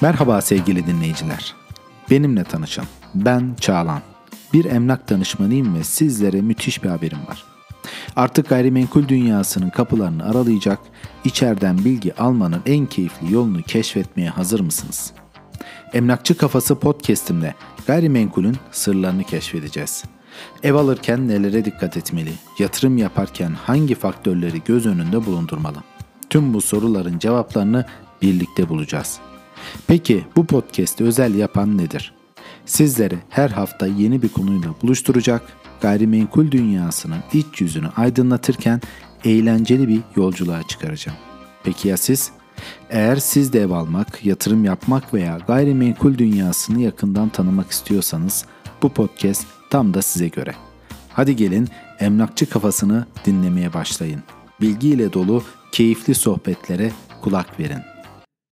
Merhaba sevgili dinleyiciler. Benimle tanışın. Ben Çağlan. Bir emlak danışmanıyım ve sizlere müthiş bir haberim var. Artık gayrimenkul dünyasının kapılarını aralayacak, içeriden bilgi almanın en keyifli yolunu keşfetmeye hazır mısınız? Emlakçı Kafası podcast'imde gayrimenkulün sırlarını keşfedeceğiz. Ev alırken nelere dikkat etmeli? Yatırım yaparken hangi faktörleri göz önünde bulundurmalı? Tüm bu soruların cevaplarını birlikte bulacağız. Peki bu podcast'i özel yapan nedir? Sizleri her hafta yeni bir konuyla buluşturacak, gayrimenkul dünyasının iç yüzünü aydınlatırken eğlenceli bir yolculuğa çıkaracağım. Peki ya siz? Eğer siz de ev almak, yatırım yapmak veya gayrimenkul dünyasını yakından tanımak istiyorsanız bu podcast tam da size göre. Hadi gelin emlakçı kafasını dinlemeye başlayın. Bilgiyle dolu keyifli sohbetlere kulak verin.